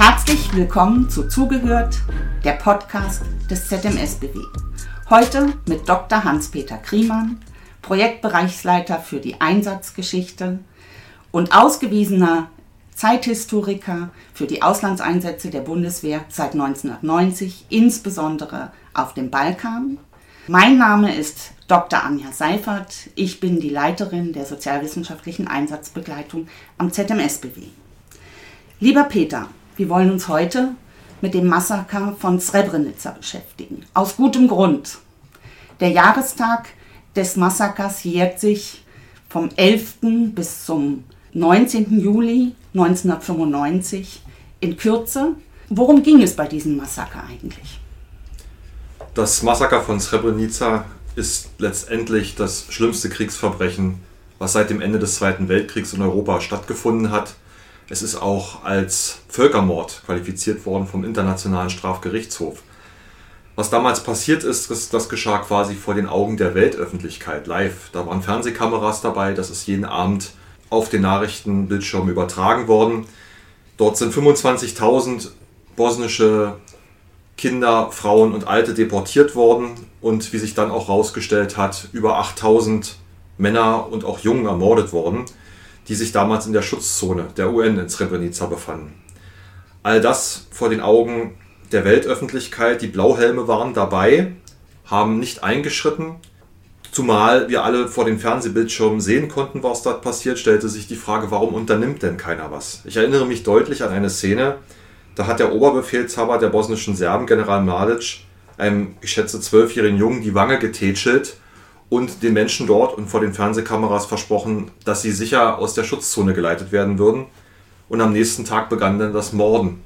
Herzlich willkommen zu Zugehört, der Podcast des ZMSBW. Heute mit Dr. Hans-Peter Krimann, Projektbereichsleiter für die Einsatzgeschichte und ausgewiesener Zeithistoriker für die Auslandseinsätze der Bundeswehr seit 1990, insbesondere auf dem Balkan. Mein Name ist Dr. Anja Seifert. Ich bin die Leiterin der sozialwissenschaftlichen Einsatzbegleitung am ZMSBW. Lieber Peter, wir wollen uns heute mit dem Massaker von Srebrenica beschäftigen. Aus gutem Grund. Der Jahrestag des Massakers jährt sich vom 11. bis zum 19. Juli 1995 in Kürze. Worum ging es bei diesem Massaker eigentlich? Das Massaker von Srebrenica ist letztendlich das schlimmste Kriegsverbrechen, was seit dem Ende des Zweiten Weltkriegs in Europa stattgefunden hat. Es ist auch als Völkermord qualifiziert worden vom Internationalen Strafgerichtshof. Was damals passiert ist, das geschah quasi vor den Augen der Weltöffentlichkeit live. Da waren Fernsehkameras dabei, das ist jeden Abend auf den Nachrichtenbildschirm übertragen worden. Dort sind 25.000 bosnische Kinder, Frauen und Alte deportiert worden und wie sich dann auch herausgestellt hat, über 8.000 Männer und auch Jungen ermordet worden, die sich damals in der Schutzzone der UN in Srebrenica befanden. All das vor den Augen der Weltöffentlichkeit. Die Blauhelme waren dabei, haben nicht eingeschritten. Zumal wir alle vor den Fernsehbildschirmen sehen konnten, was dort passiert, stellte sich die Frage, warum unternimmt denn keiner was? Ich erinnere mich deutlich an eine Szene, da hat der Oberbefehlshaber der bosnischen Serben, General Mladić, einem, ich schätze, 12-jährigen Jungen die Wange getätschelt und den Menschen dort und vor den Fernsehkameras versprochen, dass sie sicher aus der Schutzzone geleitet werden würden. Und am nächsten Tag begann dann das Morden.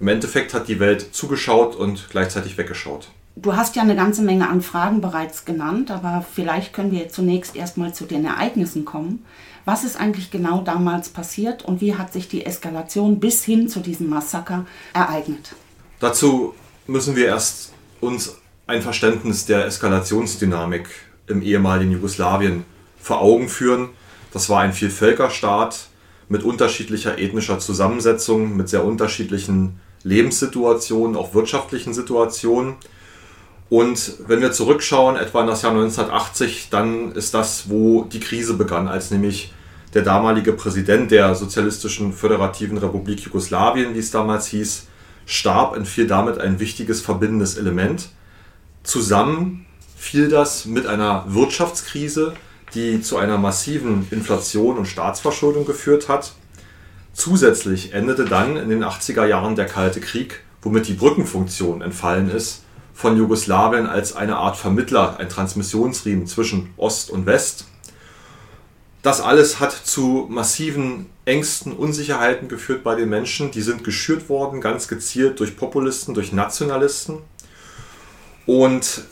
Im Endeffekt hat die Welt zugeschaut und gleichzeitig weggeschaut. Du hast ja eine ganze Menge an Fragen bereits genannt, aber vielleicht können wir zunächst erstmal zu den Ereignissen kommen. Was ist eigentlich genau damals passiert und wie hat sich die Eskalation bis hin zu diesem Massaker ereignet? Dazu müssen wir erst uns ein Verständnis der Eskalationsdynamik im ehemaligen Jugoslawien vor Augen führen. Das war ein Vielvölkerstaat mit unterschiedlicher ethnischer Zusammensetzung, mit sehr unterschiedlichen Lebenssituationen, auch wirtschaftlichen Situationen. Und wenn wir zurückschauen, etwa in das Jahr 1980, dann ist das, wo die Krise begann, als nämlich der damalige Präsident der Sozialistischen Föderativen Republik Jugoslawien, wie es damals hieß, starb, entfiel damit ein wichtiges verbindendes Element. Zusammen fiel das mit einer Wirtschaftskrise, die zu einer massiven Inflation und Staatsverschuldung geführt hat. Zusätzlich endete dann in den 80er Jahren der Kalte Krieg, womit die Brückenfunktion entfallen ist, von Jugoslawien als eine Art Vermittler, ein Transmissionsriemen zwischen Ost und West. Das alles hat zu massiven Ängsten, Unsicherheiten geführt bei den Menschen. Die sind geschürt worden, ganz gezielt durch Populisten, durch Nationalisten. Und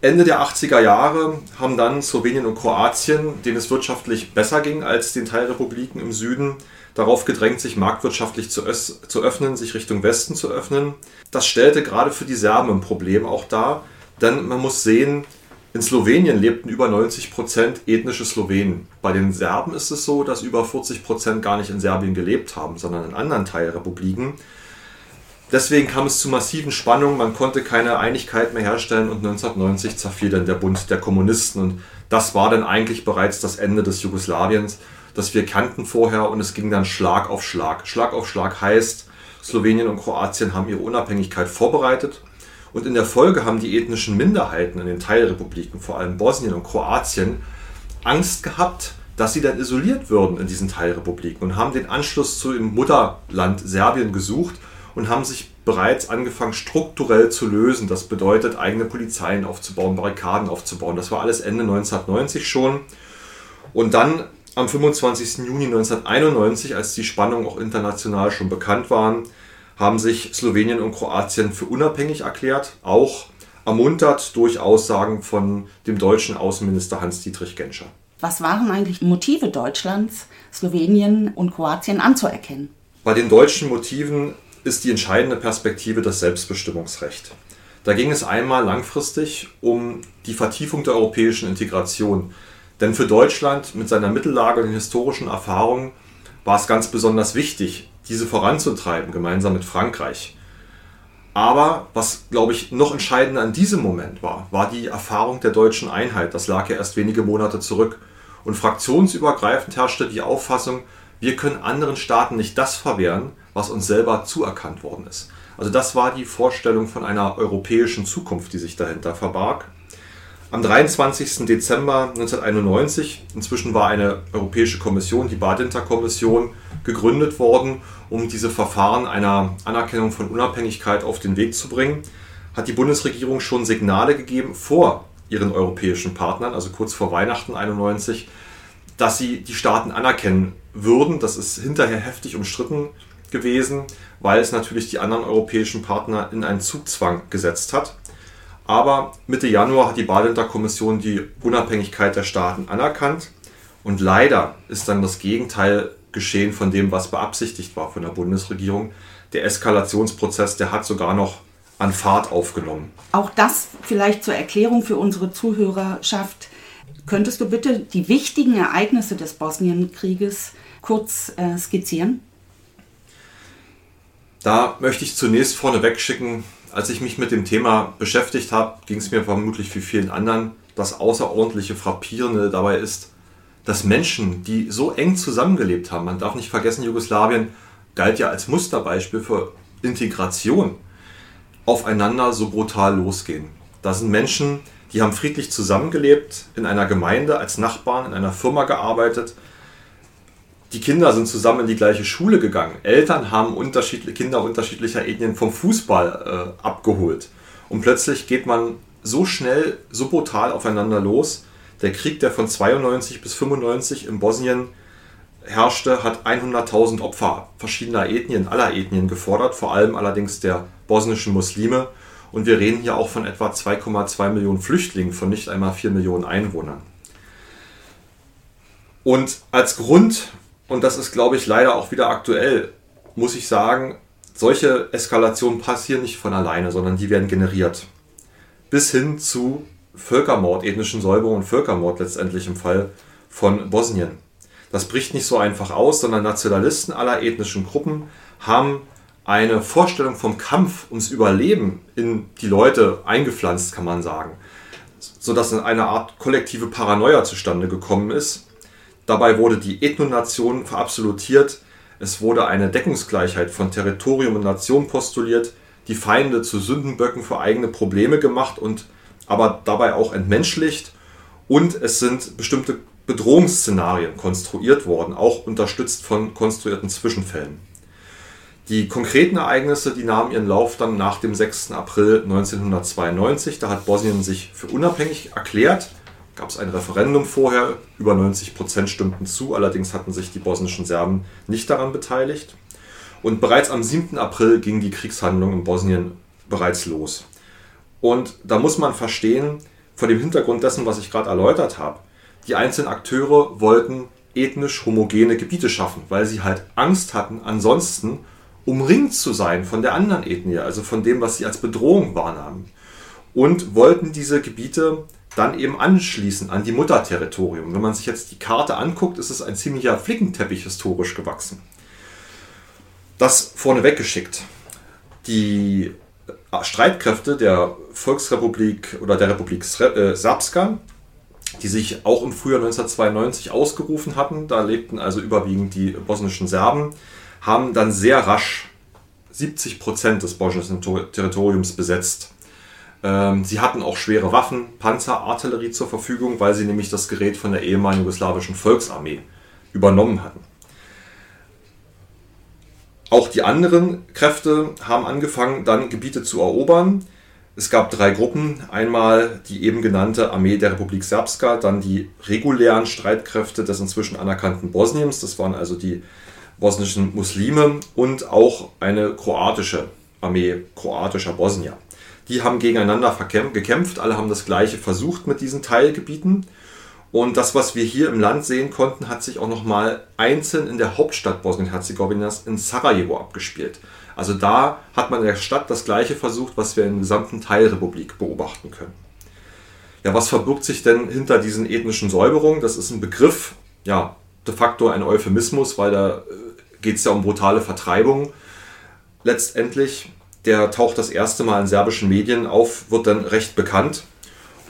Ende der 80er Jahre haben dann Slowenien und Kroatien, denen es wirtschaftlich besser ging als den Teilrepubliken im Süden, darauf gedrängt, sich marktwirtschaftlich zu öffnen, sich Richtung Westen zu öffnen. Das stellte gerade für die Serben ein Problem auch dar, denn man muss sehen, in Slowenien lebten über 90% ethnische Slowenen. Bei den Serben ist es so, dass über 40% gar nicht in Serbien gelebt haben, sondern in anderen Teilrepubliken. Deswegen kam es zu massiven Spannungen, man konnte keine Einigkeit mehr herstellen und 1990 zerfiel dann der Bund der Kommunisten. Und das war dann eigentlich bereits das Ende des Jugoslawiens, das wir kannten vorher, und es ging dann Schlag auf Schlag. Schlag auf Schlag heißt, Slowenien und Kroatien haben ihre Unabhängigkeit vorbereitet und in der Folge haben die ethnischen Minderheiten in den Teilrepubliken, vor allem Bosnien und Kroatien, Angst gehabt, dass sie dann isoliert würden in diesen Teilrepubliken und haben den Anschluss zu dem Mutterland Serbien gesucht und haben sich bereits angefangen, strukturell zu lösen. Das bedeutet, eigene Polizeien aufzubauen, Barrikaden aufzubauen. Das war alles Ende 1990 schon. Und dann am 25. Juni 1991, als die Spannungen auch international schon bekannt waren, haben sich Slowenien und Kroatien für unabhängig erklärt, auch ermuntert durch Aussagen von dem deutschen Außenminister Hans-Dietrich Genscher. Was waren eigentlich Motive Deutschlands, Slowenien und Kroatien anzuerkennen? Bei den deutschen Motiven ist die entscheidende Perspektive das Selbstbestimmungsrecht. Da ging es einmal langfristig um die Vertiefung der europäischen Integration. Denn für Deutschland mit seiner Mittellage und den historischen Erfahrungen war es ganz besonders wichtig, diese voranzutreiben, gemeinsam mit Frankreich. Aber was, glaube ich, noch entscheidender an diesem Moment war, war die Erfahrung der deutschen Einheit. Das lag ja erst wenige Monate zurück. Und fraktionsübergreifend herrschte die Auffassung, wir können anderen Staaten nicht das verwehren, was uns selber zuerkannt worden ist. Also das war die Vorstellung von einer europäischen Zukunft, die sich dahinter verbarg. Am 23. Dezember 1991, inzwischen war eine Europäische Kommission, die Badinter-Kommission, gegründet worden, um diese Verfahren einer Anerkennung von Unabhängigkeit auf den Weg zu bringen, hat die Bundesregierung schon Signale gegeben vor ihren europäischen Partnern, also kurz vor Weihnachten 91, dass sie die Staaten anerkennen würden. Das ist hinterher heftig umstritten gewesen, weil es natürlich die anderen europäischen Partner in einen Zugzwang gesetzt hat. Aber Mitte Januar hat die Badinter Kommission die Unabhängigkeit der Staaten anerkannt. Und leider ist dann das Gegenteil geschehen von dem, was beabsichtigt war von der Bundesregierung. Der Eskalationsprozess, der hat sogar noch an Fahrt aufgenommen. Auch das vielleicht zur Erklärung für unsere Zuhörerschaft. Könntest du bitte die wichtigen Ereignisse des Bosnienkrieges kurz skizzieren? Da möchte ich zunächst vorneweg schicken, als ich mich mit dem Thema beschäftigt habe, ging es mir vermutlich wie vielen anderen, das außerordentliche Frappierende dabei ist, dass Menschen, die so eng zusammengelebt haben, man darf nicht vergessen, Jugoslawien galt ja als Musterbeispiel für Integration, aufeinander so brutal losgehen. Da sind Menschen, die haben friedlich zusammengelebt, in einer Gemeinde, als Nachbarn, in einer Firma gearbeitet. Die Kinder sind zusammen in die gleiche Schule gegangen. Eltern haben Kinder unterschiedlicher Ethnien vom Fußball abgeholt. Und plötzlich geht man so schnell, so brutal aufeinander los. Der Krieg, der von 92 bis 95 in Bosnien herrschte, hat 100.000 Opfer verschiedener Ethnien, aller Ethnien gefordert, vor allem allerdings der bosnischen Muslime. Und wir reden hier auch von etwa 2,2 Millionen Flüchtlingen, von nicht einmal 4 Millionen Einwohnern. Und als Grund, und das ist, glaube ich, leider auch wieder aktuell, muss ich sagen, solche Eskalationen passieren nicht von alleine, sondern die werden generiert. Bis hin zu Völkermord, ethnischen Säuberungen und Völkermord letztendlich im Fall von Bosnien. Das bricht nicht so einfach aus, sondern Nationalisten aller ethnischen Gruppen haben eine Vorstellung vom Kampf ums Überleben in die Leute eingepflanzt, kann man sagen. Sodass eine Art kollektive Paranoia zustande gekommen ist. Dabei wurde die Ethnonation verabsolutiert, es wurde eine Deckungsgleichheit von Territorium und Nation postuliert, die Feinde zu Sündenböcken für eigene Probleme gemacht und aber dabei auch entmenschlicht, und es sind bestimmte Bedrohungsszenarien konstruiert worden, auch unterstützt von konstruierten Zwischenfällen. Die konkreten Ereignisse, die nahmen ihren Lauf dann nach dem 6. April 1992, da hat Bosnien sich für unabhängig erklärt. Gab es ein Referendum vorher, über 90% stimmten zu, allerdings hatten sich die bosnischen Serben nicht daran beteiligt. Und bereits am 7. April ging die Kriegshandlung in Bosnien bereits los. Und da muss man verstehen, vor dem Hintergrund dessen, was ich gerade erläutert habe, die einzelnen Akteure wollten ethnisch homogene Gebiete schaffen, weil sie halt Angst hatten, ansonsten umringt zu sein von der anderen Ethnie, also von dem, was sie als Bedrohung wahrnahmen. Und wollten diese Gebiete dann eben anschließen an die Mutterterritorium. Wenn man sich jetzt die Karte anguckt, ist es ein ziemlicher Flickenteppich historisch gewachsen. Das vorneweg geschickt. Die Streitkräfte der Volksrepublik oder der Republik Srpska, die sich auch im Frühjahr 1992 ausgerufen hatten, da lebten also überwiegend die bosnischen Serben, haben dann sehr rasch 70% des bosnischen Territoriums besetzt. Sie hatten auch schwere Waffen, Panzer, Artillerie zur Verfügung, weil sie nämlich das Gerät von der ehemaligen jugoslawischen Volksarmee übernommen hatten. Auch die anderen Kräfte haben angefangen, dann Gebiete zu erobern. Es gab 3 Gruppen, einmal die eben genannte Armee der Republik Srpska, dann die regulären Streitkräfte des inzwischen anerkannten Bosniens, das waren also die bosnischen Muslime, und auch eine kroatische Armee kroatischer Bosnier. Die haben gegeneinander gekämpft, alle haben das Gleiche versucht mit diesen Teilgebieten. Und das, was wir hier im Land sehen konnten, hat sich auch nochmal einzeln in der Hauptstadt Bosnien-Herzegowinas in Sarajevo abgespielt. Also da hat man in der Stadt das Gleiche versucht, was wir im gesamten Teilrepublik beobachten können. Ja, was verbirgt sich denn hinter diesen ethnischen Säuberungen? Das ist ein Begriff, ja, de facto ein Euphemismus, weil der geht es ja um brutale Vertreibung letztendlich. Der taucht das erste Mal in serbischen Medien auf, wird dann recht bekannt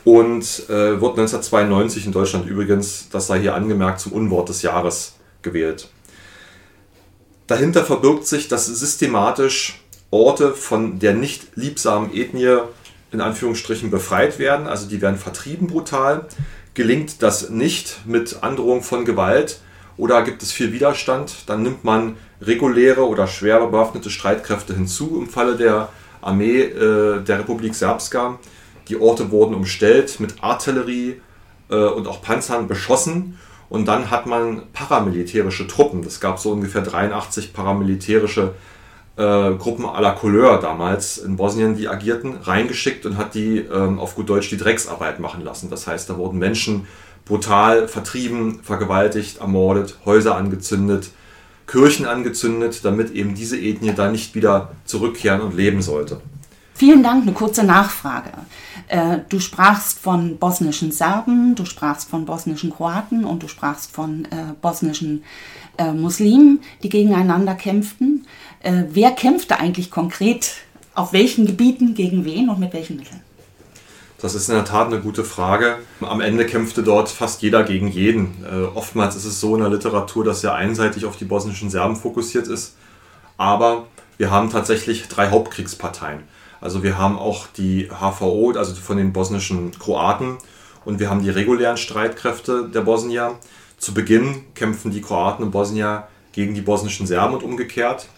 und wird 1992 in Deutschland übrigens, das sei hier angemerkt, zum Unwort des Jahres gewählt. Dahinter verbirgt sich, dass systematisch Orte von der nicht liebsamen Ethnie in Anführungsstrichen befreit werden, also die werden vertrieben brutal. Gelingt das nicht mit Androhung von Gewalt oder gibt es viel Widerstand, dann nimmt man reguläre oder schwer bewaffnete Streitkräfte hinzu. Im Falle der Armee der Republik Srpska, die Orte wurden umstellt, mit Artillerie und auch Panzern beschossen und dann hat man paramilitärische Truppen. Es gab so ungefähr 83 paramilitärische Gruppen à la Couleur damals in Bosnien, die agierten, reingeschickt und hat die auf gut Deutsch die Drecksarbeit machen lassen. Das heißt, da wurden Menschen brutal vertrieben, vergewaltigt, ermordet, Häuser angezündet, Kirchen angezündet, damit eben diese Ethnie da nicht wieder zurückkehren und leben sollte. Vielen Dank, eine kurze Nachfrage. Du sprachst von bosnischen Serben, du sprachst von bosnischen Kroaten und du sprachst von bosnischen Muslimen, die gegeneinander kämpften. Wer kämpfte eigentlich konkret, auf welchen Gebieten, gegen wen und mit welchen Mitteln? Das ist in der Tat eine gute Frage. Am Ende kämpfte dort fast jeder gegen jeden. Oftmals ist es so in der Literatur, dass sehr einseitig auf die bosnischen Serben fokussiert ist. Aber wir haben tatsächlich 3 Hauptkriegsparteien. Also wir haben auch die HVO, also von den bosnischen Kroaten, und wir haben die regulären Streitkräfte der Bosnier. Zu Beginn kämpfen die Kroaten und Bosnier gegen die bosnischen Serben und umgekehrt.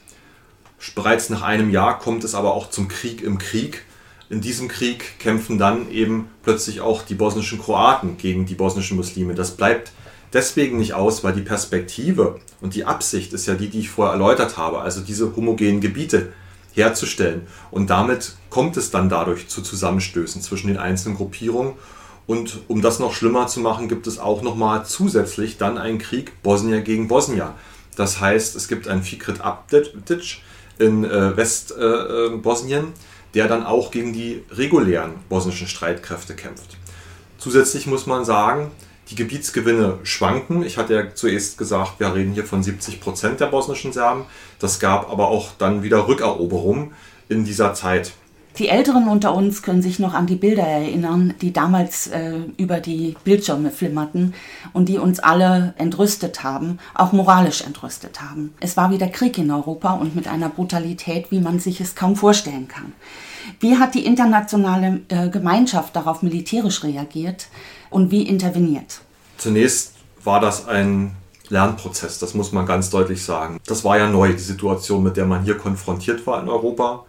Bereits nach einem Jahr kommt es aber auch zum Krieg im Krieg. In diesem Krieg kämpfen dann eben plötzlich auch die bosnischen Kroaten gegen die bosnischen Muslime. Das bleibt deswegen nicht aus, weil die Perspektive und die Absicht ist ja die, die ich vorher erläutert habe, also diese homogenen Gebiete herzustellen. Und damit kommt es dann dadurch zu Zusammenstößen zwischen den einzelnen Gruppierungen. Und um das noch schlimmer zu machen, gibt es auch nochmal zusätzlich dann einen Krieg Bosnier gegen Bosnier. Das heißt, es gibt einen Fikret Abdić in Westbosnien, der dann auch gegen die regulären bosnischen Streitkräfte kämpft. Zusätzlich muss man sagen, die Gebietsgewinne schwanken. Ich hatte ja zuerst gesagt, wir reden hier von 70% der bosnischen Serben. Das gab aber auch dann wieder Rückeroberungen in dieser Zeit. Die Älteren unter uns können sich noch an die Bilder erinnern, die damals über die Bildschirme flimmerten und die uns alle entrüstet haben, auch moralisch entrüstet haben. Es war wieder Krieg in Europa und mit einer Brutalität, wie man sich es kaum vorstellen kann. Wie hat die internationale Gemeinschaft darauf militärisch reagiert und wie interveniert? Zunächst war das ein Lernprozess, das muss man ganz deutlich sagen. Das war ja neu, die Situation, mit der man hier konfrontiert war in Europa.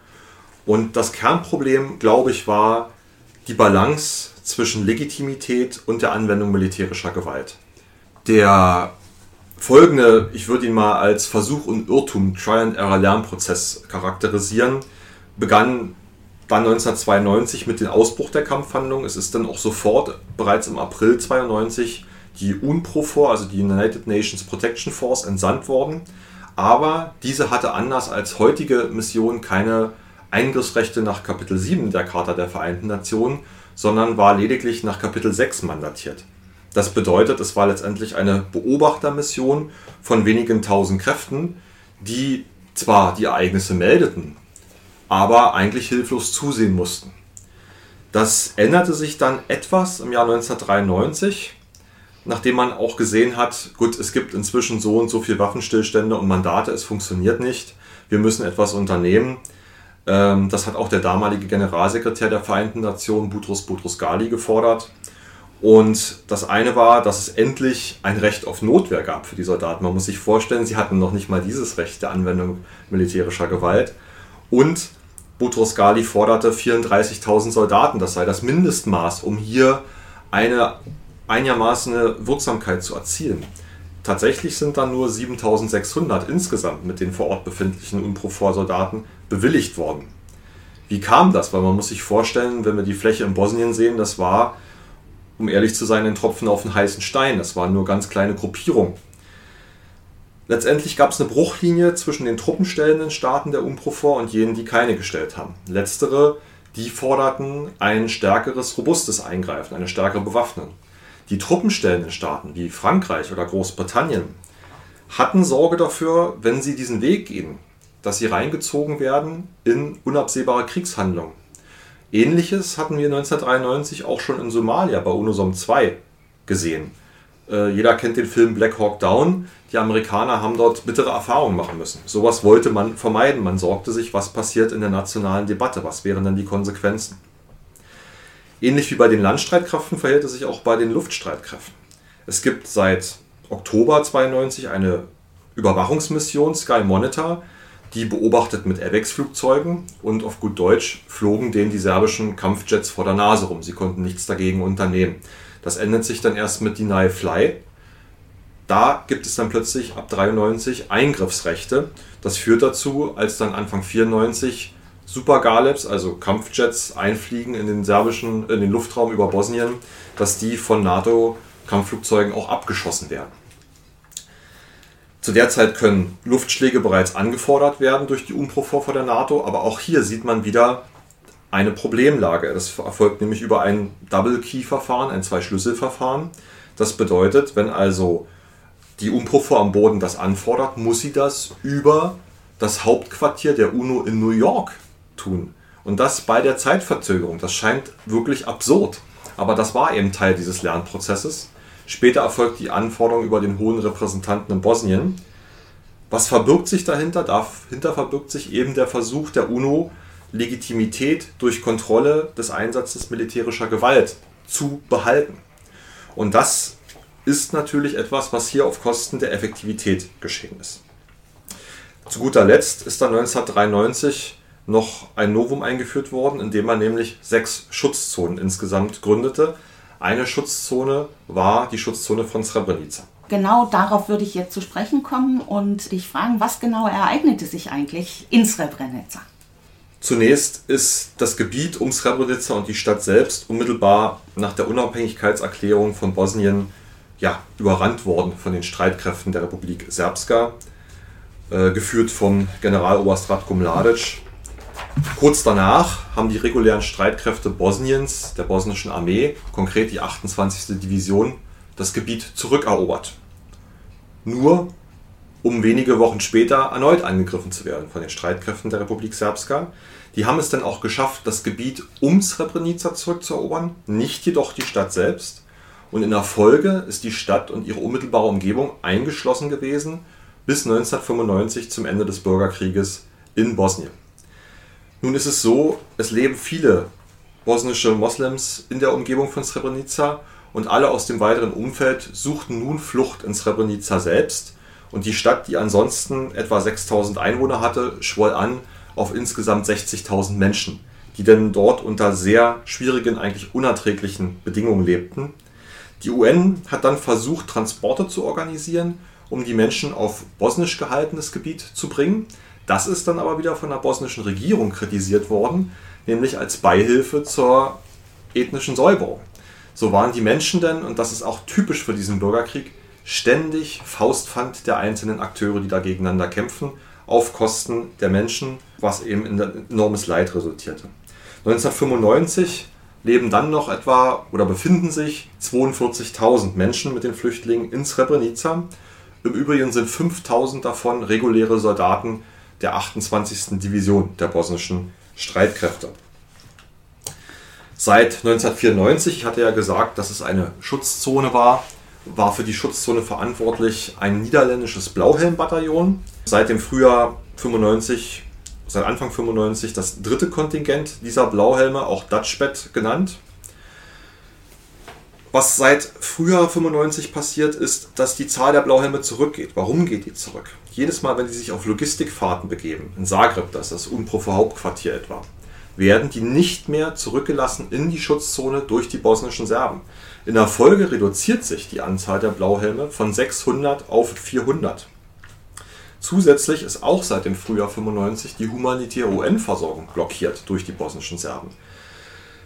Und das Kernproblem, glaube ich, war die Balance zwischen Legitimität und der Anwendung militärischer Gewalt. Der folgende, ich würde ihn mal als Versuch und Irrtum, Trial-and-Error-Lernprozess charakterisieren, begann dann 1992 mit dem Ausbruch der Kampfhandlungen. Es ist dann auch sofort, bereits im April 1992, die UNPROFOR, also die United Nations Protection Force, entsandt worden. Aber diese hatte anders als heutige Mission keine Eingriffsrechte nach Kapitel 7 der Charta der Vereinten Nationen, sondern war lediglich nach Kapitel 6 mandatiert. Das bedeutet, es war letztendlich eine Beobachtermission von wenigen tausend Kräften, die zwar die Ereignisse meldeten, aber eigentlich hilflos zusehen mussten. Das änderte sich dann etwas im Jahr 1993, nachdem man auch gesehen hat, gut, es gibt inzwischen so und so viele Waffenstillstände und Mandate, es funktioniert nicht, wir müssen etwas unternehmen. Das hat auch der damalige Generalsekretär der Vereinten Nationen, Boutros Boutros-Ghali, gefordert. Und das eine war, dass es endlich ein Recht auf Notwehr gab für die Soldaten. Man muss sich vorstellen, sie hatten noch nicht mal dieses Recht der Anwendung militärischer Gewalt. Und Boutros Ghali forderte 34.000 Soldaten, das sei das Mindestmaß, um hier eine einigermaßen Wirksamkeit zu erzielen. Tatsächlich sind dann nur 7.600 insgesamt mit den vor Ort befindlichen UNPROFOR-Soldaten bewilligt worden. Wie kam das? Weil man muss sich vorstellen, wenn wir die Fläche in Bosnien sehen, das war, um ehrlich zu sein, ein Tropfen auf einen heißen Stein. Das waren nur ganz kleine Gruppierungen. Letztendlich gab es eine Bruchlinie zwischen den truppenstellenden Staaten der UNPROFOR und jenen, die keine gestellt haben. Letztere, die forderten ein stärkeres, robustes Eingreifen, eine stärkere Bewaffnung. Die truppenstellenden Staaten wie Frankreich oder Großbritannien hatten Sorge dafür, wenn sie diesen Weg gehen, dass sie reingezogen werden in unabsehbare Kriegshandlungen. Ähnliches hatten wir 1993 auch schon in Somalia bei UNOSOM 2 gesehen. Jeder kennt den Film Black Hawk Down. Die Amerikaner haben dort bittere Erfahrungen machen müssen. Sowas wollte man vermeiden. Man sorgte sich, was passiert in der nationalen Debatte, was wären dann die Konsequenzen. Ähnlich wie bei den Landstreitkräften verhält es sich auch bei den Luftstreitkräften. Es gibt seit Oktober 92 eine Überwachungsmission Sky Monitor, die beobachtet mit Airbags-Flugzeugen und auf gut Deutsch flogen denen die serbischen Kampfjets vor der Nase rum. Sie konnten nichts dagegen unternehmen. Das ändert sich dann erst mit Deny Fly. Da gibt es dann plötzlich ab 93 Eingriffsrechte. Das führt dazu, als dann Anfang 94 Super Galebs, also Kampfjets, einfliegen in den Luftraum über Bosnien, dass die von NATO-Kampfflugzeugen auch abgeschossen werden. Zu der Zeit können Luftschläge bereits angefordert werden durch die UNPROFOR vor der NATO, aber auch hier sieht man wieder eine Problemlage. Das erfolgt nämlich über ein Double-Key-Verfahren, ein Zwei-Schlüssel-Verfahren. Das bedeutet, wenn also die UNPROFOR am Boden das anfordert, muss sie das über das Hauptquartier der UNO in New York tun. Und das bei der Zeitverzögerung. Das scheint wirklich absurd. Aber das war eben Teil dieses Lernprozesses. Später erfolgt die Anforderung über den hohen Repräsentanten in Bosnien. Was verbirgt sich dahinter? Dahinter verbirgt sich eben der Versuch der UNO, Legitimität durch Kontrolle des Einsatzes militärischer Gewalt zu behalten. Und das ist natürlich etwas, was hier auf Kosten der Effektivität geschehen ist. Zu guter Letzt ist dann 1993 noch ein Novum eingeführt worden, indem man nämlich 6 Schutzzonen insgesamt gründete. Eine Schutzzone war die Schutzzone von Srebrenica. Genau darauf würde ich jetzt zu sprechen kommen und dich fragen, was genau ereignete sich eigentlich in Srebrenica? Zunächst ist das Gebiet um Srebrenica und die Stadt selbst unmittelbar nach der Unabhängigkeitserklärung von Bosnien überrannt worden von den Streitkräften der Republik Srpska, geführt vom Generaloberst Ratko Mladić. Kurz danach haben die regulären Streitkräfte Bosniens, der bosnischen Armee, konkret die 28. Division, das Gebiet zurückerobert. Nur um wenige Wochen später erneut angegriffen zu werden von den Streitkräften der Republik Srpska. Die haben es dann auch geschafft, das Gebiet um Srebrenica zurückzuerobern, nicht jedoch die Stadt selbst. Und in der Folge ist die Stadt und ihre unmittelbare Umgebung eingeschlossen gewesen bis 1995 zum Ende des Bürgerkrieges in Bosnien. Nun ist es so, es leben viele bosnische Moslems in der Umgebung von Srebrenica und alle aus dem weiteren Umfeld suchten nun Flucht in Srebrenica selbst und die Stadt, die ansonsten etwa 6.000 Einwohner hatte, schwoll an auf insgesamt 60.000 Menschen, die dann dort unter sehr schwierigen, eigentlich unerträglichen Bedingungen lebten. Die UN hat dann versucht, Transporte zu organisieren, um die Menschen auf bosnisch gehaltenes Gebiet zu bringen. Das ist dann aber wieder von der bosnischen Regierung kritisiert worden, nämlich als Beihilfe zur ethnischen Säuberung. So waren die Menschen denn, und das ist auch typisch für diesen Bürgerkrieg, ständig Faustpfand der einzelnen Akteure, die da gegeneinander kämpfen, auf Kosten der Menschen, was eben in enormes Leid resultierte. 1995 leben dann noch etwa oder befinden sich 42.000 Menschen mit den Flüchtlingen in Srebrenica. Im Übrigen sind 5.000 davon reguläre Soldaten der 28. Division der bosnischen Streitkräfte. Seit 1994, ich hatte ja gesagt, dass es eine Schutzzone war für die Schutzzone verantwortlich ein niederländisches Blauhelm-Bataillon. Seit dem Frühjahr 95, seit Anfang 95 das 3. Kontingent dieser Blauhelme, auch Dutchbat genannt. Was seit Frühjahr 95 passiert, ist, dass die Zahl der Blauhelme zurückgeht. Warum geht die zurück? Jedes Mal, wenn die sich auf Logistikfahrten begeben, in Zagreb, das UNPROFOR-Hauptquartier etwa, werden die nicht mehr zurückgelassen in die Schutzzone durch die bosnischen Serben. In der Folge reduziert sich die Anzahl der Blauhelme von 600 auf 400. Zusätzlich ist auch seit dem Frühjahr 95 die humanitäre UN-Versorgung blockiert durch die bosnischen Serben.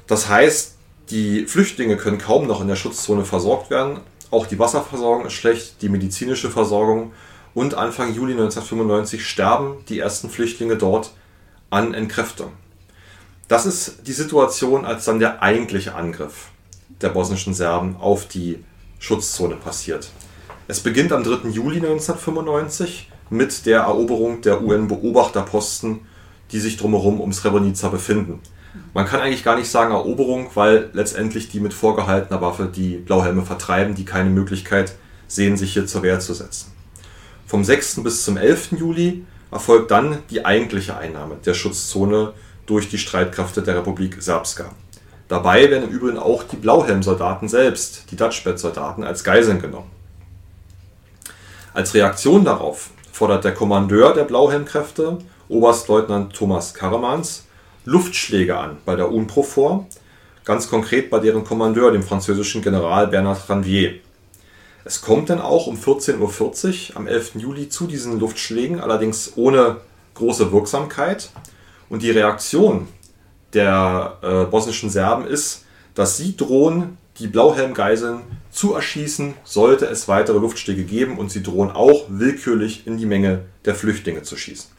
Das heißt, die Flüchtlinge können kaum noch in der Schutzzone versorgt werden. Auch die Wasserversorgung ist schlecht, die medizinische Versorgung. Und Anfang Juli 1995 sterben die ersten Flüchtlinge dort an Entkräftung. Das ist die Situation, als dann der eigentliche Angriff der bosnischen Serben auf die Schutzzone passiert. Es beginnt am 3. Juli 1995 mit der Eroberung der UN-Beobachterposten, die sich drumherum um Srebrenica befinden. Man kann eigentlich gar nicht sagen Eroberung, weil letztendlich die mit vorgehaltener Waffe die Blauhelme vertreiben, die keine Möglichkeit sehen, sich hier zur Wehr zu setzen. Vom 6. bis zum 11. Juli erfolgt dann die eigentliche Einnahme der Schutzzone durch die Streitkräfte der Republik Srpska. Dabei werden im Übrigen auch die Blauhelm-Soldaten selbst, die Dutchbat-Soldaten, als Geiseln genommen. Als Reaktion darauf fordert der Kommandeur der Blauhelmkräfte, Oberstleutnant Thomas Karremans, Luftschläge an bei der UNPROFOR, ganz konkret bei deren Kommandeur, dem französischen General Bernard Ranvier. Es kommt dann auch um 14.40 Uhr am 11. Juli zu diesen Luftschlägen, allerdings ohne große Wirksamkeit. Und die Reaktion der bosnischen Serben ist, dass sie drohen, die Blauhelmgeiseln zu erschießen, sollte es weitere Luftschläge geben, und sie drohen auch, willkürlich in die Menge der Flüchtlinge zu schießen.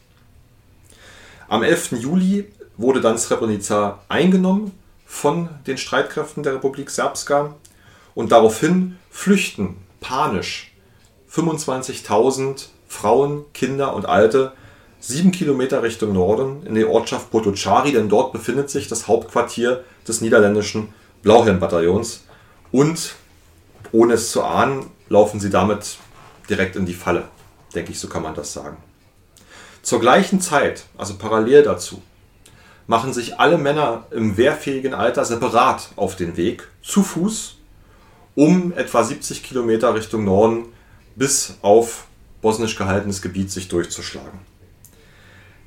Am 11. Juli wurde dann Srebrenica eingenommen von den Streitkräften der Republik Srpska, und daraufhin flüchten panisch 25.000 Frauen, Kinder und Alte 7 Kilometer Richtung Norden in die Ortschaft Potočari, denn dort befindet sich das Hauptquartier des niederländischen Blauhelm-Bataillons, und ohne es zu ahnen, laufen sie damit direkt in die Falle, denke ich, so kann man das sagen. Zur gleichen Zeit, also parallel dazu, machen sich alle Männer im wehrfähigen Alter separat auf den Weg, zu Fuß, um etwa 70 Kilometer Richtung Norden bis auf bosnisch gehaltenes Gebiet sich durchzuschlagen.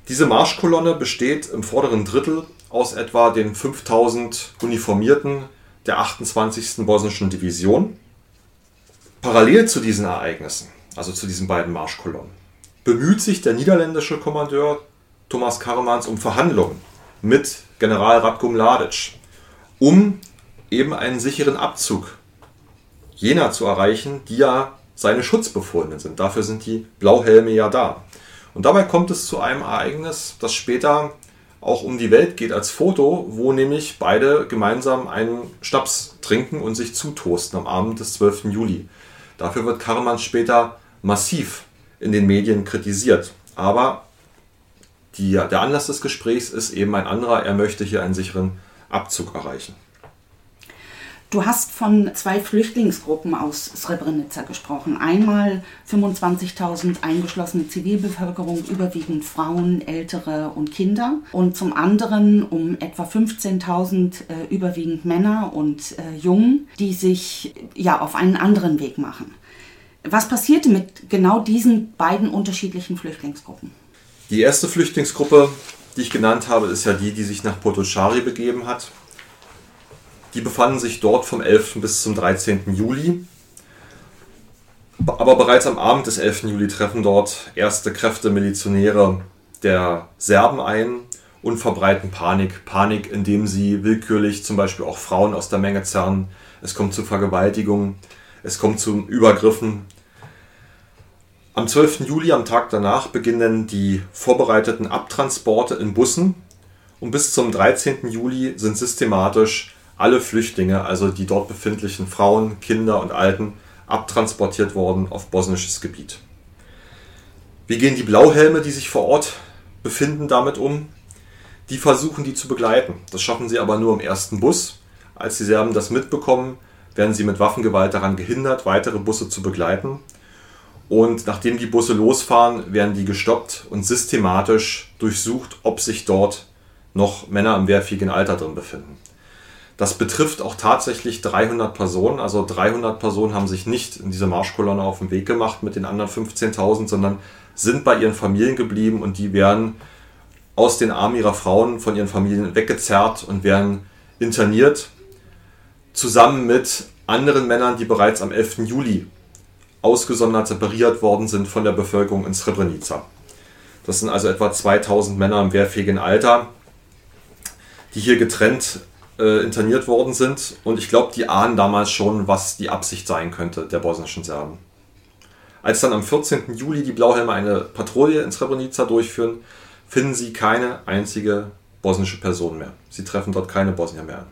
Diese Marschkolonne besteht im vorderen Drittel aus etwa den 5000 Uniformierten der 28. bosnischen Division. Parallel zu diesen Ereignissen, also zu diesen beiden Marschkolonnen, bemüht sich der niederländische Kommandeur Thomas Karremans um Verhandlungen mit General Ratko Mladić, um eben einen sicheren Abzug jener zu erreichen, die ja seine Schutzbefohlenen sind. Dafür sind die Blauhelme ja da. Und dabei kommt es zu einem Ereignis, das später auch um die Welt geht als Foto, wo nämlich beide gemeinsam einen Schnaps trinken und sich zutoasten am Abend des 12. Juli. Dafür wird Karremans später massiv in den Medien kritisiert. Aber der Anlass des Gesprächs ist eben ein anderer. Er möchte hier einen sicheren Abzug erreichen. Du hast von 2 Flüchtlingsgruppen aus Srebrenica gesprochen. Einmal 25.000 eingeschlossene Zivilbevölkerung, überwiegend Frauen, Ältere und Kinder. Und zum anderen um etwa 15.000 überwiegend Männer und Jungen, die sich ja auf einen anderen Weg machen. Was passierte mit genau diesen beiden unterschiedlichen Flüchtlingsgruppen? Die erste Flüchtlingsgruppe, die ich genannt habe, ist ja die sich nach Potočari begeben hat. Die befanden sich dort vom 11. bis zum 13. Juli. Aber bereits am Abend des 11. Juli treffen dort erste Kräfte, Milizionäre der Serben ein und verbreiten Panik. Panik, indem sie willkürlich zum Beispiel auch Frauen aus der Menge zerren. Es kommt zu Vergewaltigungen, es kommt zu Übergriffen. Am 12. Juli, am Tag danach, beginnen die vorbereiteten Abtransporte in Bussen. Und bis zum 13. Juli sind systematisch alle Flüchtlinge, also die dort befindlichen Frauen, Kinder und Alten, abtransportiert worden auf bosnisches Gebiet. Wie gehen die Blauhelme, die sich vor Ort befinden, damit um? Die versuchen, die zu begleiten. Das schaffen sie aber nur im ersten Bus. Als die Serben das mitbekommen, werden sie mit Waffengewalt daran gehindert, weitere Busse zu begleiten. Und nachdem die Busse losfahren, werden die gestoppt und systematisch durchsucht, ob sich dort noch Männer im wehrfähigen Alter drin befinden. Das betrifft auch tatsächlich 300 Personen, also 300 Personen haben sich nicht in diese Marschkolonne auf den Weg gemacht mit den anderen 15.000, sondern sind bei ihren Familien geblieben, und die werden aus den Armen ihrer Frauen von ihren Familien weggezerrt und werden interniert, zusammen mit anderen Männern, die bereits am 11. Juli ausgesondert separiert worden sind von der Bevölkerung in Srebrenica. Das sind also etwa 2.000 Männer im wehrfähigen Alter, die hier getrennt interniert worden sind, und ich glaube, die ahnen damals schon, was die Absicht sein könnte der bosnischen Serben. Als dann am 14. Juli die Blauhelme eine Patrouille in Srebrenica durchführen, finden sie keine einzige bosnische Person mehr. Sie treffen dort keine Bosnier mehr.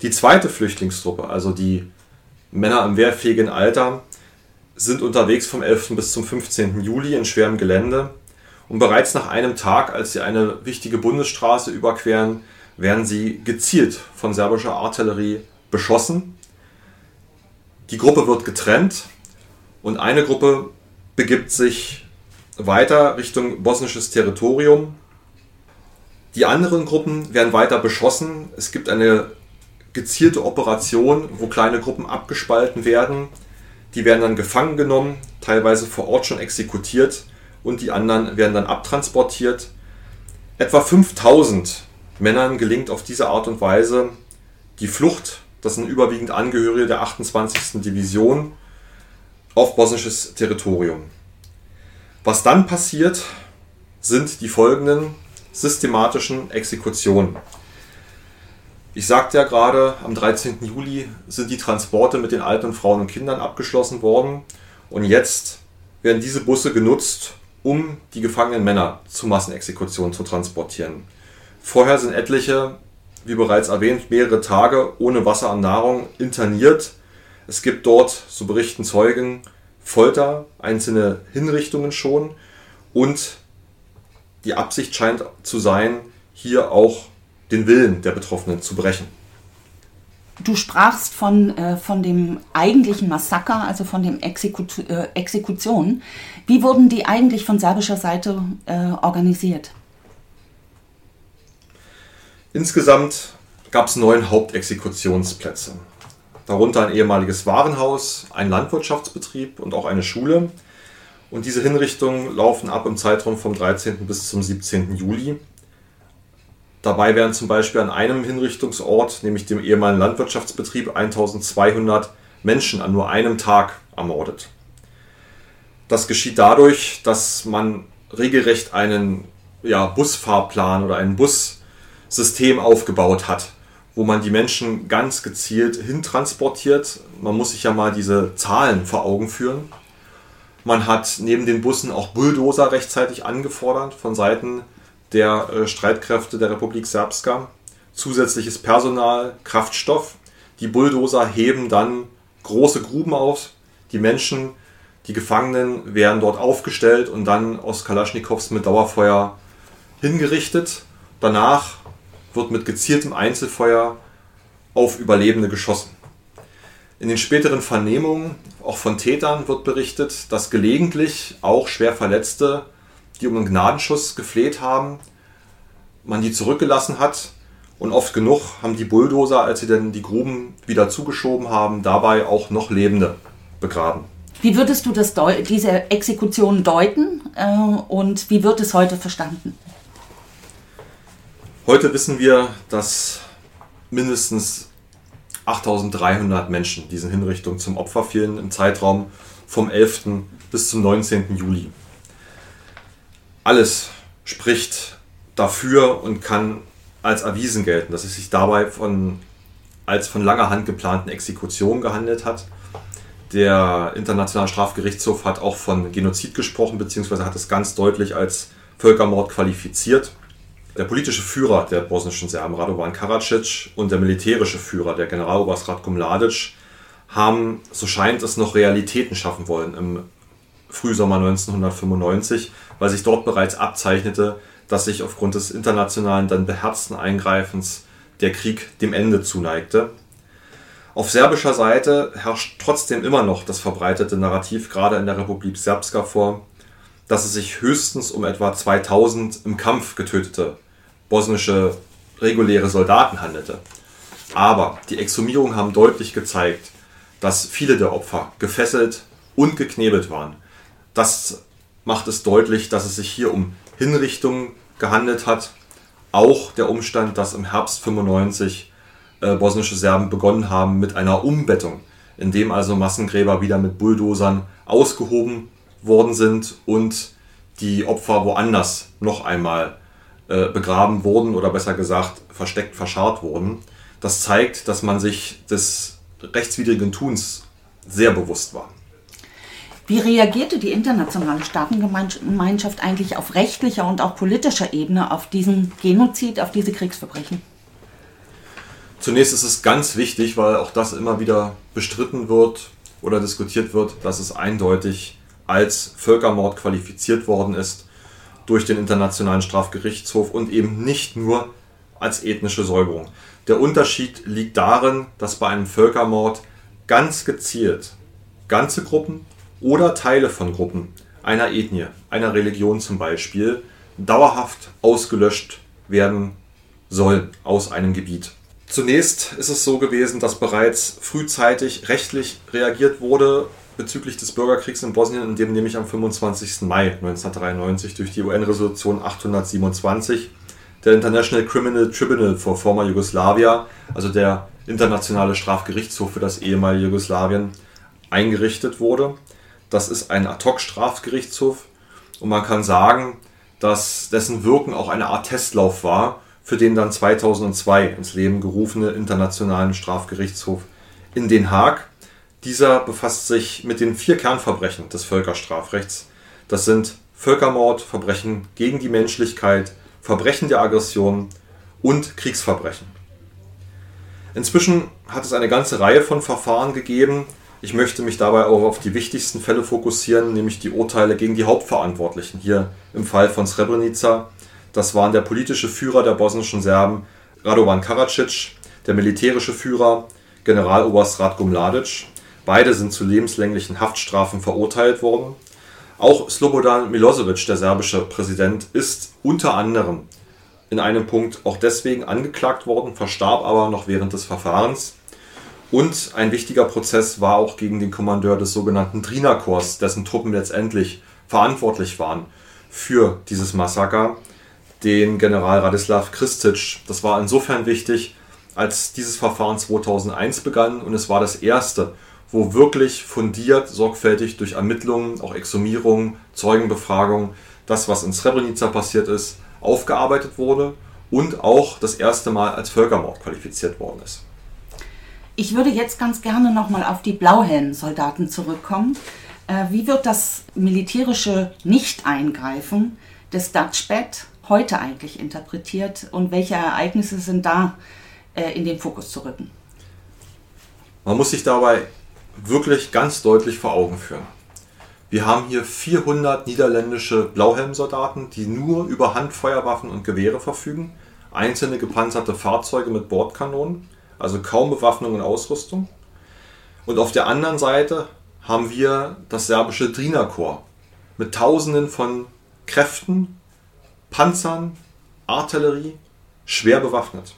Die zweite Flüchtlingstruppe, also die Männer im wehrfähigen Alter, sind unterwegs vom 11. bis zum 15. Juli in schwerem Gelände. Und bereits nach einem Tag, als sie eine wichtige Bundesstraße überqueren, werden sie gezielt von serbischer Artillerie beschossen. Die Gruppe wird getrennt und eine Gruppe begibt sich weiter Richtung bosnisches Territorium. Die anderen Gruppen werden weiter beschossen. Es gibt eine gezielte Operation, wo kleine Gruppen abgespalten werden. Die werden dann gefangen genommen, teilweise vor Ort schon exekutiert. Und die anderen werden dann abtransportiert. Etwa 5000 Männern gelingt auf diese Art und Weise die Flucht. Das sind überwiegend Angehörige der 28. Division auf bosnisches Territorium. Was dann passiert, sind die folgenden systematischen Exekutionen. Ich sagte ja gerade, am 13. Juli sind die Transporte mit den alten Frauen und Kindern abgeschlossen worden. Und jetzt werden diese Busse genutzt, um die gefangenen Männer zu Massenexekutionen zu transportieren. Vorher sind etliche, wie bereits erwähnt, mehrere Tage ohne Wasser und Nahrung interniert. Es gibt dort, so berichten Zeugen, Folter, einzelne Hinrichtungen schon. Und die Absicht scheint zu sein, hier auch den Willen der Betroffenen zu brechen. Du sprachst von dem eigentlichen Massaker, also von den Exekutionen. Wie wurden die eigentlich von serbischer Seite organisiert? Insgesamt gab es 9 Hauptexekutionsplätze. Darunter ein ehemaliges Warenhaus, ein Landwirtschaftsbetrieb und auch eine Schule. Und diese Hinrichtungen laufen ab im Zeitraum vom 13. bis zum 17. Juli. Dabei werden zum Beispiel an einem Hinrichtungsort, nämlich dem ehemaligen Landwirtschaftsbetrieb, 1200 Menschen an nur einem Tag ermordet. Das geschieht dadurch, dass man regelrecht einen Busfahrplan oder ein Bussystem aufgebaut hat, wo man die Menschen ganz gezielt hintransportiert. Man muss sich ja mal diese Zahlen vor Augen führen. Man hat neben den Bussen auch Bulldozer rechtzeitig angefordert von Seiten der Streitkräfte der Republik Srpska, zusätzliches Personal, Kraftstoff. Die Bulldozer heben dann große Gruben auf. Die Menschen, die Gefangenen werden dort aufgestellt und dann aus Kalaschnikows mit Dauerfeuer hingerichtet. Danach wird mit gezieltem Einzelfeuer auf Überlebende geschossen. In den späteren Vernehmungen, auch von Tätern, wird berichtet, dass gelegentlich auch schwer Verletzte, die um einen Gnadenschuss gefleht haben, man die zurückgelassen hat, und oft genug haben die Bulldozer, als sie dann die Gruben wieder zugeschoben haben, dabei auch noch Lebende begraben. Wie würdest du das diese Exekution deuten und wie wird es heute verstanden? Heute wissen wir, dass mindestens 8300 Menschen diesen Hinrichtungen zum Opfer fielen im Zeitraum vom 11. bis zum 19. Juli. Alles spricht dafür und kann als erwiesen gelten, dass es sich dabei als von langer Hand geplanten Exekution gehandelt hat. Der Internationale Strafgerichtshof hat auch von Genozid gesprochen, beziehungsweise hat es ganz deutlich als Völkermord qualifiziert. Der politische Führer der bosnischen Serben, Radovan Karadžić, und der militärische Führer, der Generaloberst Ratko Mladić, haben, so scheint es, noch Realitäten schaffen wollen im Frühsommer 1995, weil sich dort bereits abzeichnete, dass sich aufgrund des internationalen, dann beherzten Eingreifens der Krieg dem Ende zuneigte. Auf serbischer Seite herrscht trotzdem immer noch das verbreitete Narrativ, gerade in der Republik Srpska, vor, dass es sich höchstens um etwa 2000 im Kampf getötete bosnische reguläre Soldaten handelte. Aber die Exhumierungen haben deutlich gezeigt, dass viele der Opfer gefesselt und geknebelt waren. Das macht es deutlich, dass es sich hier um Hinrichtungen gehandelt hat. Auch der Umstand, dass im Herbst 95 bosnische Serben begonnen haben mit einer Umbettung, indem also Massengräber wieder mit Bulldozern ausgehoben worden sind und die Opfer woanders noch einmal begraben wurden oder besser gesagt versteckt, verscharrt wurden. Das zeigt, dass man sich des rechtswidrigen Tuns sehr bewusst war. Wie reagierte die internationale Staatengemeinschaft eigentlich auf rechtlicher und auch politischer Ebene auf diesen Genozid, auf diese Kriegsverbrechen? Zunächst ist es ganz wichtig, weil auch das immer wieder bestritten wird, oder diskutiert wird, dass es eindeutig als Völkermord qualifiziert worden ist durch den Internationalen Strafgerichtshof und eben nicht nur als ethnische Säuberung. Der Unterschied liegt darin, dass bei einem Völkermord ganz gezielt ganze Gruppen oder Teile von Gruppen einer Ethnie, einer Religion zum Beispiel, dauerhaft ausgelöscht werden sollen aus einem Gebiet. Zunächst ist es so gewesen, dass bereits frühzeitig rechtlich reagiert wurde bezüglich des Bürgerkriegs in Bosnien, in dem nämlich am 25. Mai 1993 durch die UN-Resolution 827 der International Criminal Tribunal for Former Yugoslavia, also der Internationale Strafgerichtshof für das ehemalige Jugoslawien, eingerichtet wurde. Das ist ein Ad-hoc-Strafgerichtshof und man kann sagen, dass dessen Wirken auch eine Art Testlauf war für den dann 2002 ins Leben gerufene Internationalen Strafgerichtshof in Den Haag. Dieser befasst sich mit den 4 Kernverbrechen des Völkerstrafrechts. Das sind Völkermord, Verbrechen gegen die Menschlichkeit, Verbrechen der Aggression und Kriegsverbrechen. Inzwischen hat es eine ganze Reihe von Verfahren gegeben. Ich möchte mich dabei auch auf die wichtigsten Fälle fokussieren, nämlich die Urteile gegen die Hauptverantwortlichen. Hier im Fall von Srebrenica, das waren der politische Führer der bosnischen Serben Radovan Karadžić, der militärische Führer Generaloberst Ratko Mladić. Beide sind zu lebenslänglichen Haftstrafen verurteilt worden. Auch Slobodan Milošević, der serbische Präsident, ist unter anderem in einem Punkt auch deswegen angeklagt worden, verstarb aber noch während des Verfahrens. Und ein wichtiger Prozess war auch gegen den Kommandeur des sogenannten Drina-Korps, dessen Truppen letztendlich verantwortlich waren für dieses Massaker, den General Radislav Krstić. Das war insofern wichtig, als dieses Verfahren 2001 begann und es war das erste, wo wirklich fundiert, sorgfältig durch Ermittlungen, auch Exhumierungen, Zeugenbefragungen, das, was in Srebrenica passiert ist, aufgearbeitet wurde und auch das erste Mal als Völkermord qualifiziert worden ist. Ich würde jetzt ganz gerne nochmal auf die Blauhelm-Soldaten zurückkommen. Wie wird das militärische Nicht-Eingreifen des Dutchbat heute eigentlich interpretiert und welche Ereignisse sind da in den Fokus zu rücken? Man muss sich dabei wirklich ganz deutlich vor Augen führen. Wir haben hier 400 niederländische Blauhelm-Soldaten, die nur über Handfeuerwaffen und Gewehre verfügen, einzelne gepanzerte Fahrzeuge mit Bordkanonen. Also kaum Bewaffnung und Ausrüstung. Und auf der anderen Seite haben wir das serbische Drina-Korps mit Tausenden von Kräften, Panzern, Artillerie, schwer bewaffnet.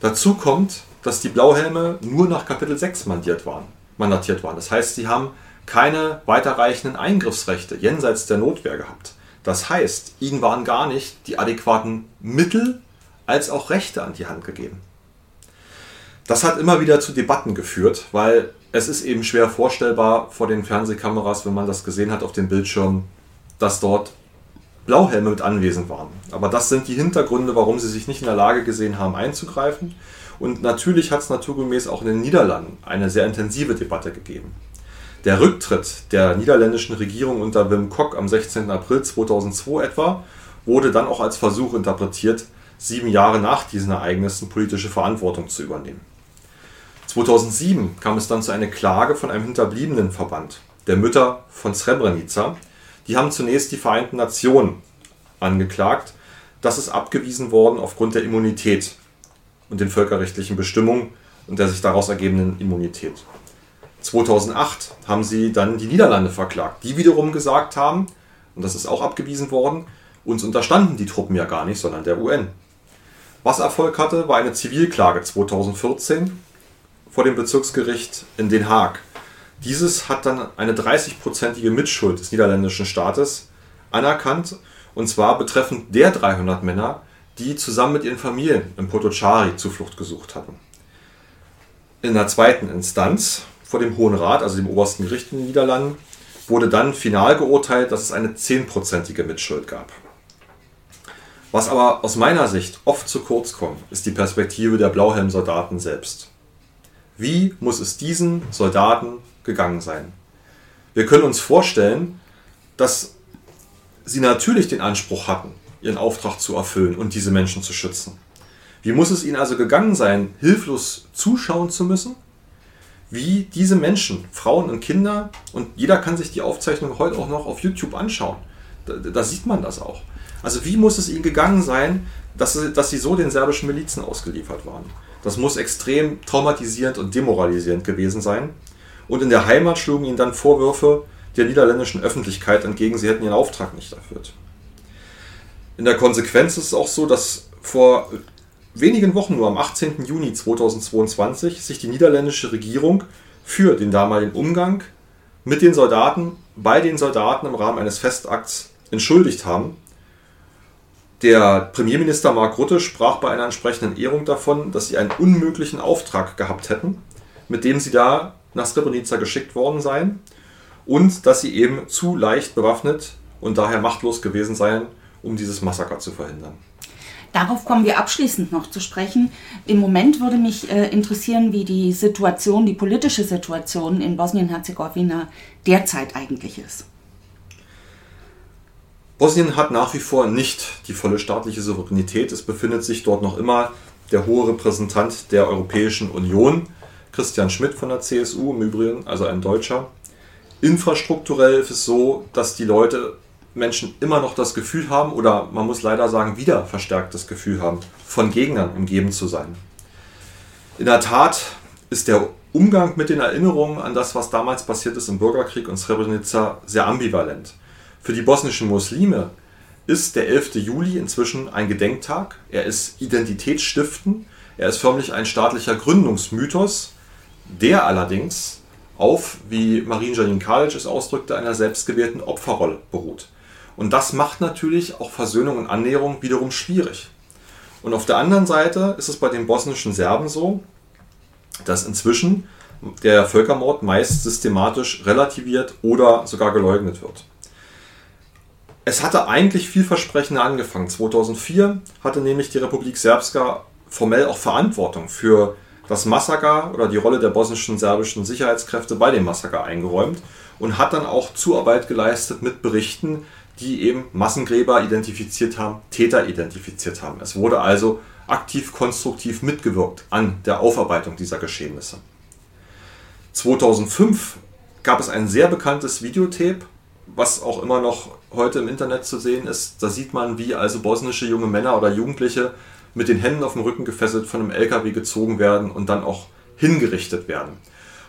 Dazu kommt, dass die Blauhelme nur nach Kapitel 6 mandatiert waren. Das heißt, sie haben keine weiterreichenden Eingriffsrechte jenseits der Notwehr gehabt. Das heißt, ihnen waren gar nicht die adäquaten Mittel als auch Rechte an die Hand gegeben. Das hat immer wieder zu Debatten geführt, weil es ist eben schwer vorstellbar vor den Fernsehkameras, wenn man das gesehen hat auf dem Bildschirm, dass dort Blauhelme mit anwesend waren. Aber das sind die Hintergründe, warum sie sich nicht in der Lage gesehen haben, einzugreifen. Und natürlich hat es naturgemäß auch in den Niederlanden eine sehr intensive Debatte gegeben. Der Rücktritt der niederländischen Regierung unter Wim Kok am 16. April 2002 etwa wurde dann auch als Versuch interpretiert, 7 Jahre nach diesen Ereignissen politische Verantwortung zu übernehmen. 2007 kam es dann zu einer Klage von einem hinterbliebenen Verband, der Mütter von Srebrenica. Die haben zunächst die Vereinten Nationen angeklagt. Das ist abgewiesen worden aufgrund der Immunität und den völkerrechtlichen Bestimmungen und der sich daraus ergebenden Immunität. 2008 haben sie dann die Niederlande verklagt, die wiederum gesagt haben, und das ist auch abgewiesen worden, uns unterstanden die Truppen ja gar nicht, sondern der UN. Was Erfolg hatte, war eine Zivilklage 2014, vor dem Bezirksgericht in Den Haag. Dieses hat dann eine 30-prozentige Mitschuld des niederländischen Staates anerkannt, und zwar betreffend der 300 Männer, die zusammen mit ihren Familien im Potočari Zuflucht gesucht hatten. In der zweiten Instanz vor dem Hohen Rat, also dem obersten Gericht in den Niederlanden, wurde dann final geurteilt, dass es eine 10-prozentige Mitschuld gab. Was aber aus meiner Sicht oft zu kurz kommt, ist die Perspektive der Blauhelmsoldaten selbst. Wie muss es diesen Soldaten gegangen sein? Wir können uns vorstellen, dass sie natürlich den Anspruch hatten, ihren Auftrag zu erfüllen und diese Menschen zu schützen. Wie muss es ihnen also gegangen sein, hilflos zuschauen zu müssen, wie diese Menschen, Frauen und Kinder, und jeder kann sich die Aufzeichnung heute auch noch auf YouTube anschauen. Da sieht man das auch. Also wie muss es ihnen gegangen sein, dass sie so den serbischen Milizen ausgeliefert waren? Das muss extrem traumatisierend und demoralisierend gewesen sein. Und in der Heimat schlugen ihnen dann Vorwürfe der niederländischen Öffentlichkeit entgegen, sie hätten ihren Auftrag nicht erfüllt. In der Konsequenz ist es auch so, dass vor wenigen Wochen, nur am 18. Juni 2022, sich die niederländische Regierung für den damaligen Umgang mit den Soldaten, bei den Soldaten im Rahmen eines Festakts entschuldigt haben. Der Premierminister Mark Rutte sprach bei einer entsprechenden Ehrung davon, dass sie einen unmöglichen Auftrag gehabt hätten, mit dem sie da nach Srebrenica geschickt worden seien und dass sie eben zu leicht bewaffnet und daher machtlos gewesen seien, um dieses Massaker zu verhindern. Darauf kommen wir abschließend noch zu sprechen. Im Moment würde mich interessieren, wie die Situation, die politische Situation in Bosnien-Herzegowina derzeit eigentlich ist. Bosnien hat nach wie vor nicht die volle staatliche Souveränität. Es befindet sich dort noch immer der hohe Repräsentant der Europäischen Union, Christian Schmidt von der CSU im Übrigen, also ein Deutscher. Infrastrukturell ist es so, dass die Menschen immer noch das Gefühl haben, oder man muss leider sagen, wieder verstärkt das Gefühl haben, von Gegnern umgeben zu sein. In der Tat ist der Umgang mit den Erinnerungen an das, was damals passiert ist im Bürgerkrieg und Srebrenica, sehr ambivalent. Für die bosnischen Muslime ist der 11. Juli inzwischen ein Gedenktag, er ist identitätsstiftend, er ist förmlich ein staatlicher Gründungsmythos, der allerdings auf, wie Marie-Janine Calic es ausdrückte, einer selbstgewählten Opferrolle beruht. Und das macht natürlich auch Versöhnung und Annäherung wiederum schwierig. Und auf der anderen Seite ist es bei den bosnischen Serben so, dass inzwischen der Völkermord meist systematisch relativiert oder sogar geleugnet wird. Es hatte eigentlich vielversprechender angefangen. 2004 hatte nämlich die Republik Srpska formell auch Verantwortung für das Massaker oder die Rolle der bosnischen serbischen Sicherheitskräfte bei dem Massaker eingeräumt und hat dann auch Zuarbeit geleistet mit Berichten, die eben Massengräber identifiziert haben, Täter identifiziert haben. Es wurde also aktiv, konstruktiv mitgewirkt an der Aufarbeitung dieser Geschehnisse. 2005 gab es ein sehr bekanntes Videotape, was auch immer noch heute im Internet zu sehen ist. Da sieht man, wie also bosnische junge Männer oder Jugendliche mit den Händen auf dem Rücken gefesselt von einem LKW gezogen werden und dann auch hingerichtet werden.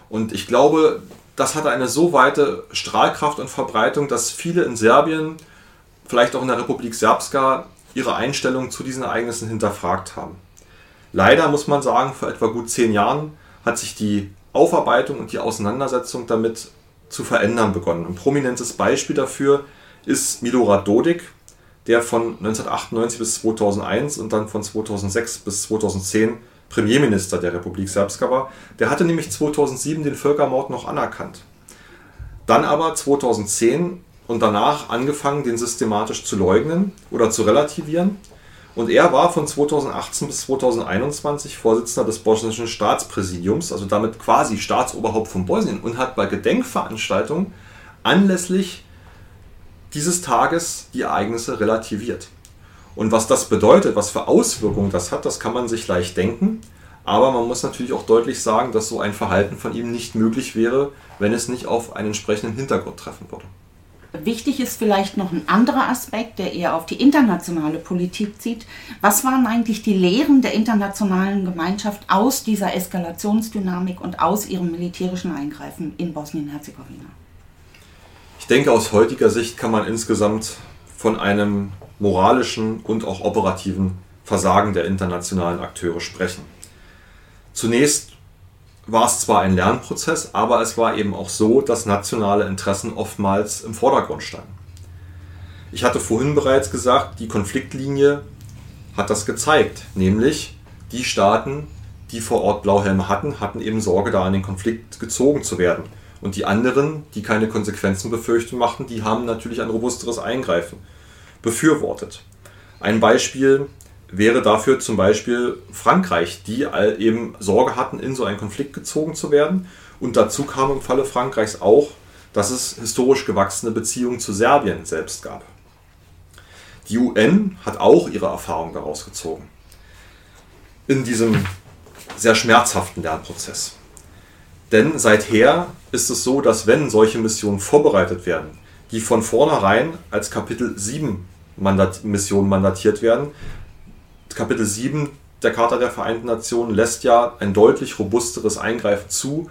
Und ich glaube, das hatte eine so weite Strahlkraft und Verbreitung, dass viele in Serbien, vielleicht auch in der Republik Srpska, ihre Einstellung zu diesen Ereignissen hinterfragt haben. Leider muss man sagen, vor etwa gut 10 Jahren hat sich die Aufarbeitung und die Auseinandersetzung damit zu verändern begonnen. Ein prominentes Beispiel dafür ist Milorad Dodik, der von 1998 bis 2001 und dann von 2006 bis 2010 Premierminister der Republik Srpska war. Der hatte nämlich 2007 den Völkermord noch anerkannt. Dann aber 2010 und danach angefangen, den systematisch zu leugnen oder zu relativieren. Und er war von 2018 bis 2021 Vorsitzender des bosnischen Staatspräsidiums, also damit quasi Staatsoberhaupt von Bosnien, und hat bei Gedenkveranstaltungen anlässlich dieses Tages die Ereignisse relativiert. Und was das bedeutet, was für Auswirkungen das hat, das kann man sich leicht denken. Aber man muss natürlich auch deutlich sagen, dass so ein Verhalten von ihm nicht möglich wäre, wenn es nicht auf einen entsprechenden Hintergrund treffen würde. Wichtig ist vielleicht noch ein anderer Aspekt, der eher auf die internationale Politik zieht. Was waren eigentlich die Lehren der internationalen Gemeinschaft aus dieser Eskalationsdynamik und aus ihrem militärischen Eingreifen in Bosnien-Herzegowina? Ich denke, aus heutiger Sicht kann man insgesamt von einem moralischen und auch operativen Versagen der internationalen Akteure sprechen. Zunächst war es zwar ein Lernprozess, aber es war eben auch so, dass nationale Interessen oftmals im Vordergrund standen. Ich hatte vorhin bereits gesagt, die Konfliktlinie hat das gezeigt, nämlich die Staaten, die vor Ort Blauhelme hatten, hatten eben Sorge, da in den Konflikt gezogen zu werden. Und die anderen, die keine Konsequenzen befürchten machten, die haben natürlich ein robusteres Eingreifen befürwortet. Ein Beispiel wäre dafür zum Beispiel Frankreich, die eben Sorge hatten, in so einen Konflikt gezogen zu werden. Und dazu kam im Falle Frankreichs auch, dass es historisch gewachsene Beziehungen zu Serbien selbst gab. Die UN hat auch ihre Erfahrung daraus gezogen. In diesem sehr schmerzhaften Lernprozess. Denn seither ist es so, dass wenn solche Missionen vorbereitet werden, die von vornherein als Kapitel 7 Missionen mandatiert werden, Kapitel 7 der Charta der Vereinten Nationen lässt ja ein deutlich robusteres Eingreifen zu.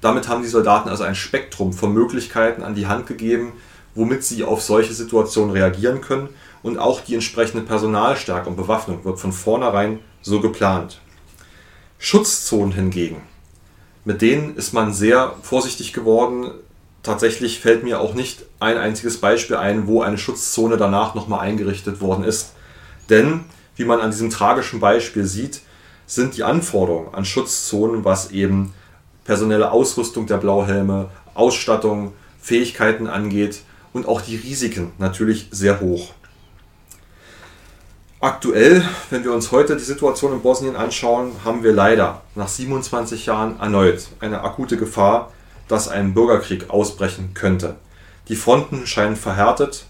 Damit haben die Soldaten also ein Spektrum von Möglichkeiten an die Hand gegeben, womit sie auf solche Situationen reagieren können, und auch die entsprechende Personalstärke und Bewaffnung wird von vornherein so geplant. Schutzzonen hingegen, mit denen ist man sehr vorsichtig geworden. Tatsächlich fällt mir auch nicht ein einziges Beispiel ein, wo eine Schutzzone danach nochmal eingerichtet worden ist. Denn, wie man an diesem tragischen Beispiel sieht, sind die Anforderungen an Schutzzonen, was eben personelle Ausrüstung der Blauhelme, Ausstattung, Fähigkeiten angeht und auch die Risiken natürlich sehr hoch. Aktuell, wenn wir uns heute die Situation in Bosnien anschauen, haben wir leider nach 27 Jahren erneut eine akute Gefahr, dass ein Bürgerkrieg ausbrechen könnte. Die Fronten scheinen verhärtet,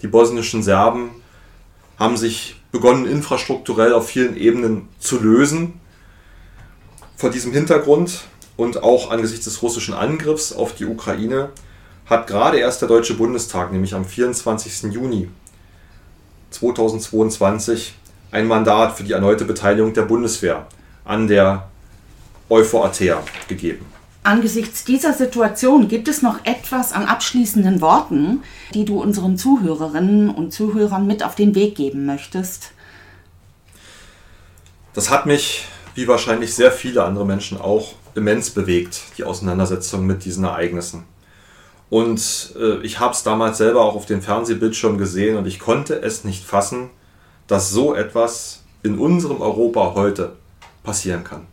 die bosnischen Serben haben sich begonnen, infrastrukturell auf vielen Ebenen zu lösen. Vor diesem Hintergrund und auch angesichts des russischen Angriffs auf die Ukraine hat gerade erst der Deutsche Bundestag, nämlich am 24. Juni 2022, ein Mandat für die erneute Beteiligung der Bundeswehr an der EUFOR Althea gegeben. Angesichts dieser Situation gibt es noch etwas an abschließenden Worten, die du unseren Zuhörerinnen und Zuhörern mit auf den Weg geben möchtest. Das hat mich, wie wahrscheinlich sehr viele andere Menschen auch, immens bewegt, die Auseinandersetzung mit diesen Ereignissen. Und ich habe es damals selber auch auf dem Fernsehbildschirm gesehen und ich konnte es nicht fassen, dass so etwas in unserem Europa heute passieren kann.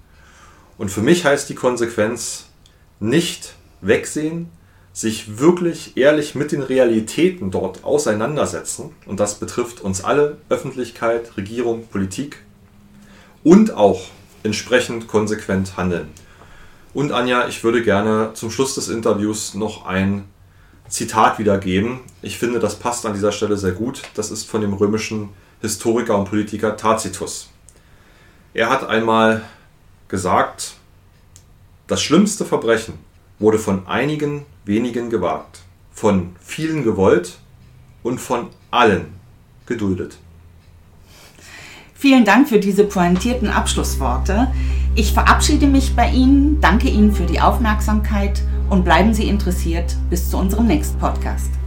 Und für mich heißt die Konsequenz, nicht wegsehen, sich wirklich ehrlich mit den Realitäten dort auseinandersetzen, und das betrifft uns alle, Öffentlichkeit, Regierung, Politik, und auch entsprechend konsequent handeln. Und Anja, ich würde gerne zum Schluss des Interviews noch ein Zitat wiedergeben. Ich finde, das passt an dieser Stelle sehr gut. Das ist von dem römischen Historiker und Politiker Tacitus. Er hat einmal gesagt, das schlimmste Verbrechen wurde von einigen wenigen gewagt, von vielen gewollt und von allen geduldet. Vielen Dank für diese pointierten Abschlussworte. Ich verabschiede mich bei Ihnen, danke Ihnen für die Aufmerksamkeit und bleiben Sie interessiert bis zu unserem nächsten Podcast.